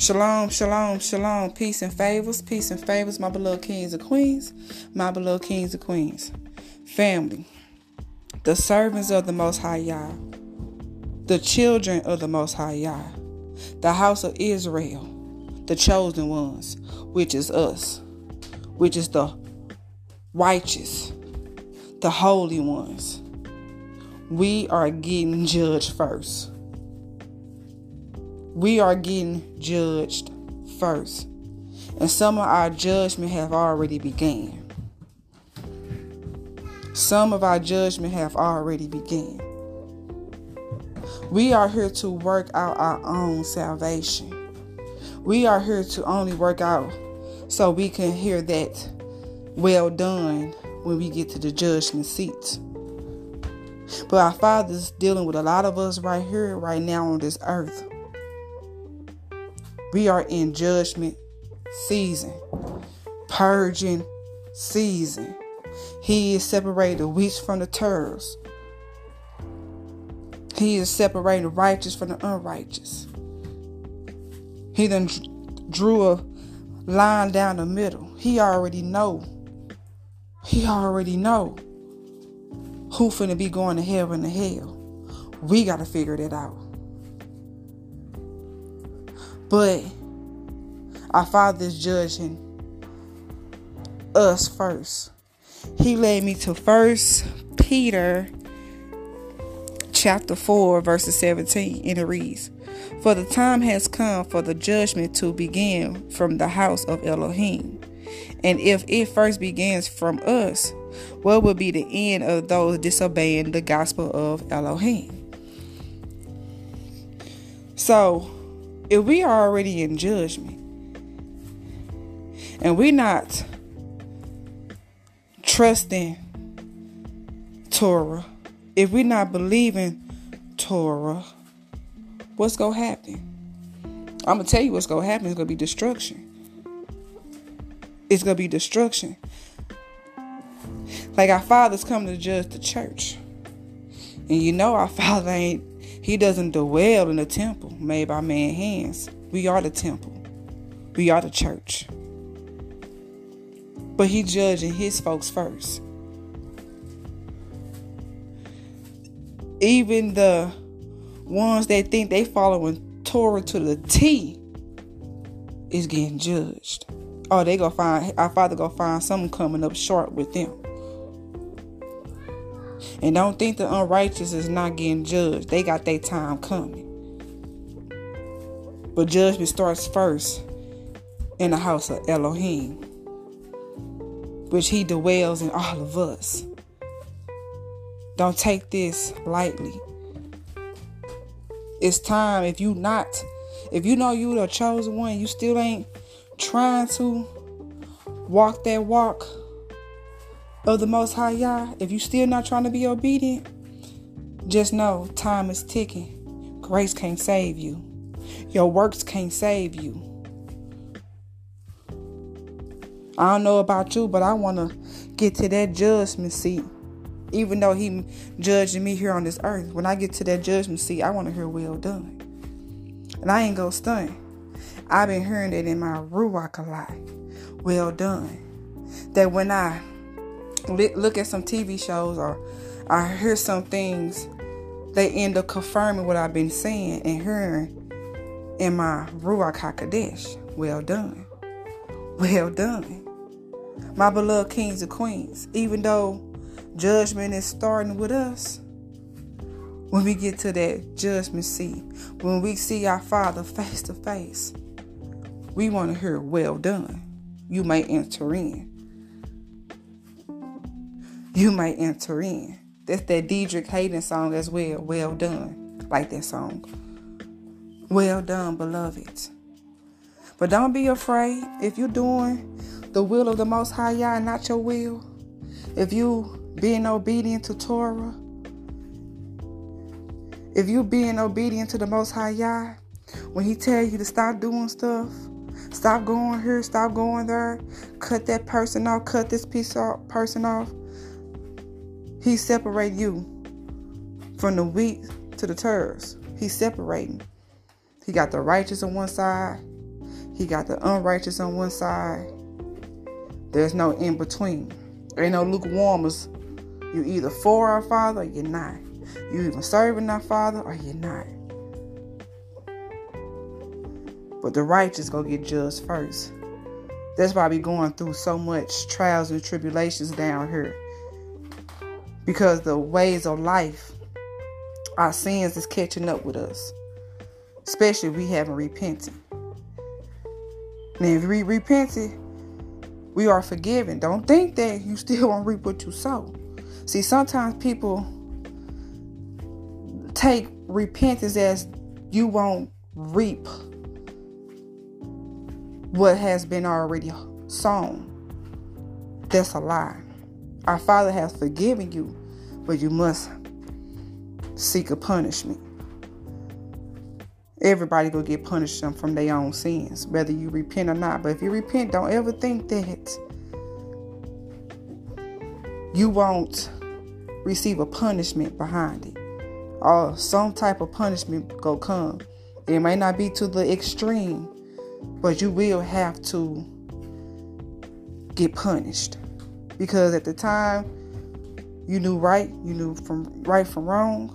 Shalom, shalom, shalom. Peace and favors, my beloved kings and queens, Family, the servants of the Most High Yah, the children of the Most High Yah, the house of Israel, the chosen ones, which is us, which is the righteous, the holy ones. We are getting judged first. And some of our judgment have already begun. We are here to work out our own salvation. We are here to only work out so we can hear that well done when we get to the judgment seat. But our Father's dealing with a lot of us right here, right now on this earth. We are in judgment season, purging season. He is separating the wheat from the tares. He is separating the righteous from the unrighteous. He done drew a line down the middle. He already know. Who finna be going to heaven and hell. We gotta figure that out. But our Father is judging us first. He led me to 1 Peter chapter 4, verses 17, and it reads, "For the time has come for the judgment to begin from the house of Elohim. And if it first begins from us, what will be the end of those disobeying the gospel of Elohim?" So, if we are already in judgment and we're not trusting Torah, if we're not believing Torah, what's going to happen? I'm going to tell you what's going to happen. It's going to be destruction. Like, our Father's come to judge the church. And you know our Father ain't. He doesn't dwell in the temple made by man's hands. We are the temple. We are the church. But he judging his folks first. Even the ones that think they following Torah to the T is getting judged. Oh, they gonna find our Father gonna find something coming up short with them. And don't think the unrighteous is not getting judged. They got their time coming. But judgment starts first in the house of Elohim, which he dwells in all of us. Don't take this lightly. It's time, if you know you the chosen one, you still ain't trying to walk that walk of the Most High Yah, if you still not trying to be obedient, just know time is ticking. Grace can't save you. Your works can't save you. I don't know about you, but I want to get to that judgment seat. Even though he judging me here on this earth, when I get to that judgment seat, I want to hear well done. And I ain't gonna stunt. I've been hearing that in my Ruach a lot. Well done. That when I look at some TV shows or I hear some things, they end up confirming what I've been seeing and hearing in my Ruach HaKadosh. Well done. Well done. My beloved kings and queens, even though judgment is starting with us, when we get to that judgment seat, when we see our Father face to face, we want to hear well done. You may enter in. That's that Dedrick Hayden song as well. Well done. Like that song. Well done, beloved. But don't be afraid. If you're doing the will of the Most High Yah and not your will, if you being obedient to Torah, if you being obedient to the Most High Yah, when he tell you to stop doing stuff, stop going here, stop going there, cut that person off, cut this person off, he separate you from the wheat to the tares. He's separating. He got the righteous on one side He got the unrighteous on one side. There's no in between. There ain't no lukewarmers. You either for our Father or you're not. You even serving our Father or you're not. But the righteous gonna get judged first. That's why I be going through so much trials and tribulations down here. Because the ways of life, our sins is catching up with us. Especially if we haven't repented. Now if we repented, we are forgiven. Don't think that you still won't reap what you sow. See, sometimes people take repentance as you won't reap what has been already sown. That's a lie. Our Father has forgiven you, but you must seek a punishment. Everybody gonna get punished from their own sins, whether you repent or not. But if you repent, don't ever think that you won't receive a punishment behind it, or some type of punishment go come. It may not be to the extreme, but you will have to get punished, because at the time you knew right, you knew from right from wrong,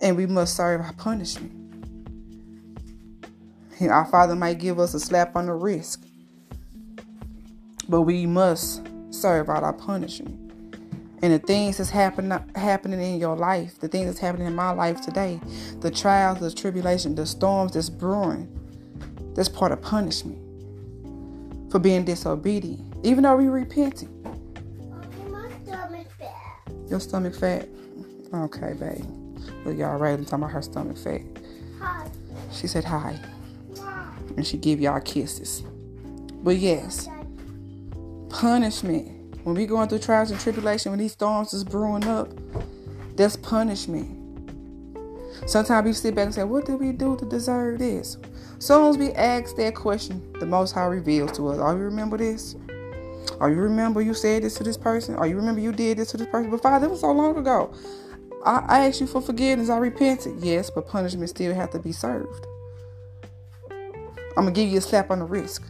and we must serve our punishment. Our Father might give us a slap on the wrist, but we must serve out our punishment. And the things that's happening in your life, the things that's happening in my life today, the trials, the tribulation, the storms that's brewing, that's part of punishment for being disobedient. Even though we repenting. My stomach fat. Your stomach fat? Okay, baby. Look, y'all right. I'm talking about her stomach fat. Hi. She said hi. Wow. And she give y'all kisses. But yes, punishment. When we going through trials and tribulation, when these storms is brewing up, that's punishment. Sometimes we sit back and say, what did we do to deserve this? Soon as we ask that question, the Most High reveals to us, oh, you remember this? Oh, you remember you said this to this person? Oh, you remember you did this to this person? But Father, it was so long ago. I asked you for forgiveness. I repented. Yes, but punishment still have to be served. I'm going to give you a slap on the wrist,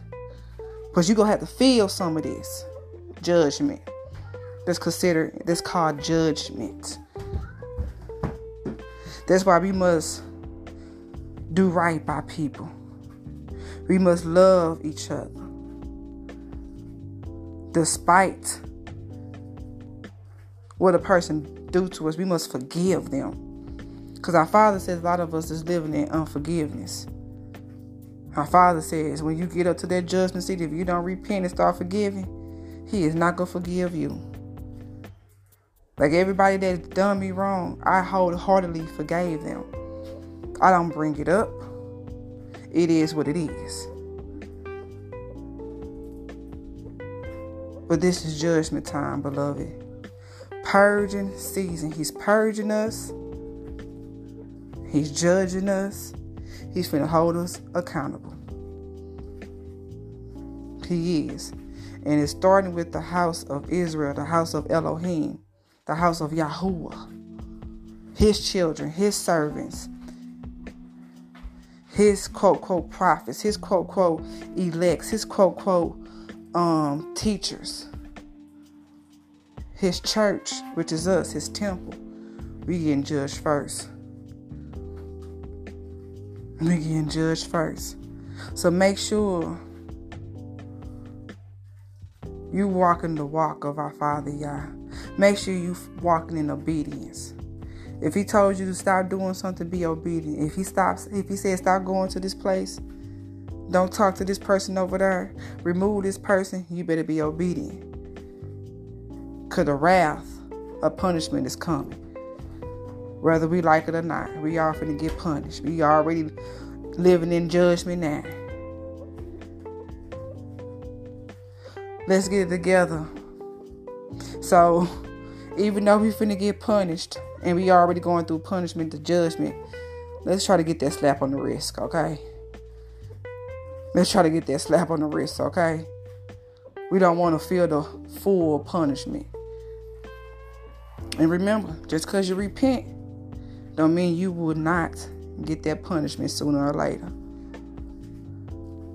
but you're going to have to feel some of this. Judgment. That's called judgment. That's why we must do right by people. We must love each other. Despite what a person do to us, we must forgive them. Because our Father says a lot of us is living in unforgiveness. Our Father says when you get up to that judgment seat, if you don't repent and start forgiving, He is not going to forgive you. Like everybody that's done me wrong, I wholeheartedly forgave them. I don't bring it up. It is what it is. But this is judgment time, beloved. Purging season. He's purging us. He's judging us. He's finna hold us accountable. He is. And it's starting with the house of Israel, the house of Elohim, the house of Yahuwah, his children, his servants, his quote-quote prophets, his quote-quote elects, his quote-quote teachers, his church, which is us, his temple. We getting judged first. We getting judged first. So make sure you walking the walk of our Father, Yah. Make sure you walking in obedience. If He told you to stop doing something, be obedient. If He said stop going to this place, don't talk to this person over there, remove this person, you better be obedient. Because the wrath of punishment is coming. Whether we like it or not, we are finna get punished. We already living in judgment now. Let's get it together. So, even though we finna get punished, and we already going through punishment to judgment, let's try to get that slap on the wrist, okay? Let's try to get that slap on the wrist, okay? We don't want to feel the full punishment. And remember, just because you repent, don't mean you will not get that punishment sooner or later.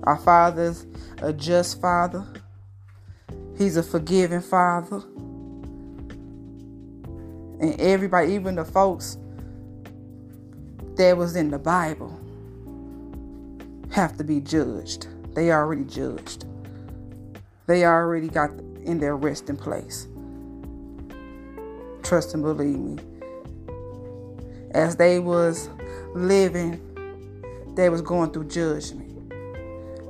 Our Father is a just Father. He's a forgiving Father. And everybody, even the folks that was in the Bible, have to be judged. They already judged. They already got in their resting place. Trust and believe me. As they was living, they was going through judgment.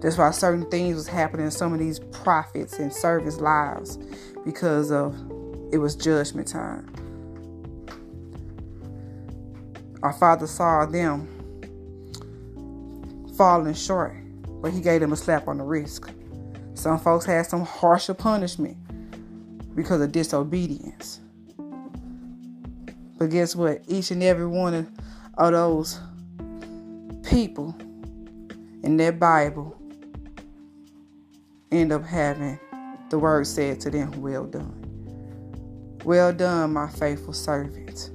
That's why certain things was happening in some of these prophets and servants' lives, because of it was judgment time. Our Father saw them falling short, but he gave them a slap on the wrist. Some folks had some harsher punishment because of disobedience. But guess what? Each and every one of those people in that Bible end up having the word said to them, "Well done. Well done, my faithful servant."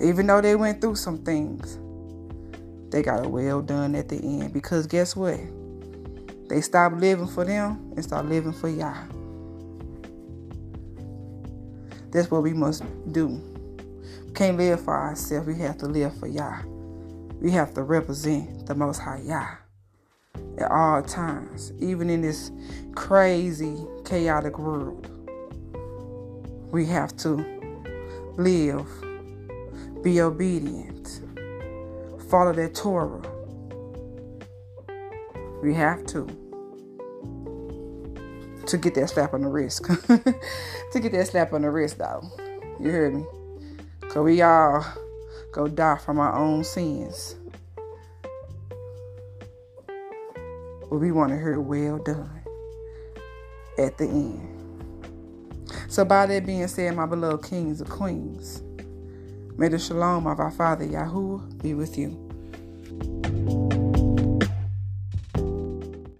Even though they went through some things, they got a well done at the end. Because guess what? They stopped living for them and start living for Yah. That's what we must do. We can't live for ourselves. We have to live for Yah. We have to represent the Most High Yah at all times, even in this crazy, chaotic world. We have to live, be obedient, follow that Torah. We have to get that slap on the wrist. To get that slap on the wrist, though. You hear me? Because we all go die from our own sins. But we want to hear well done at the end. So by that being said, my beloved kings and queens, may the shalom of our Father Yahuwah be with you.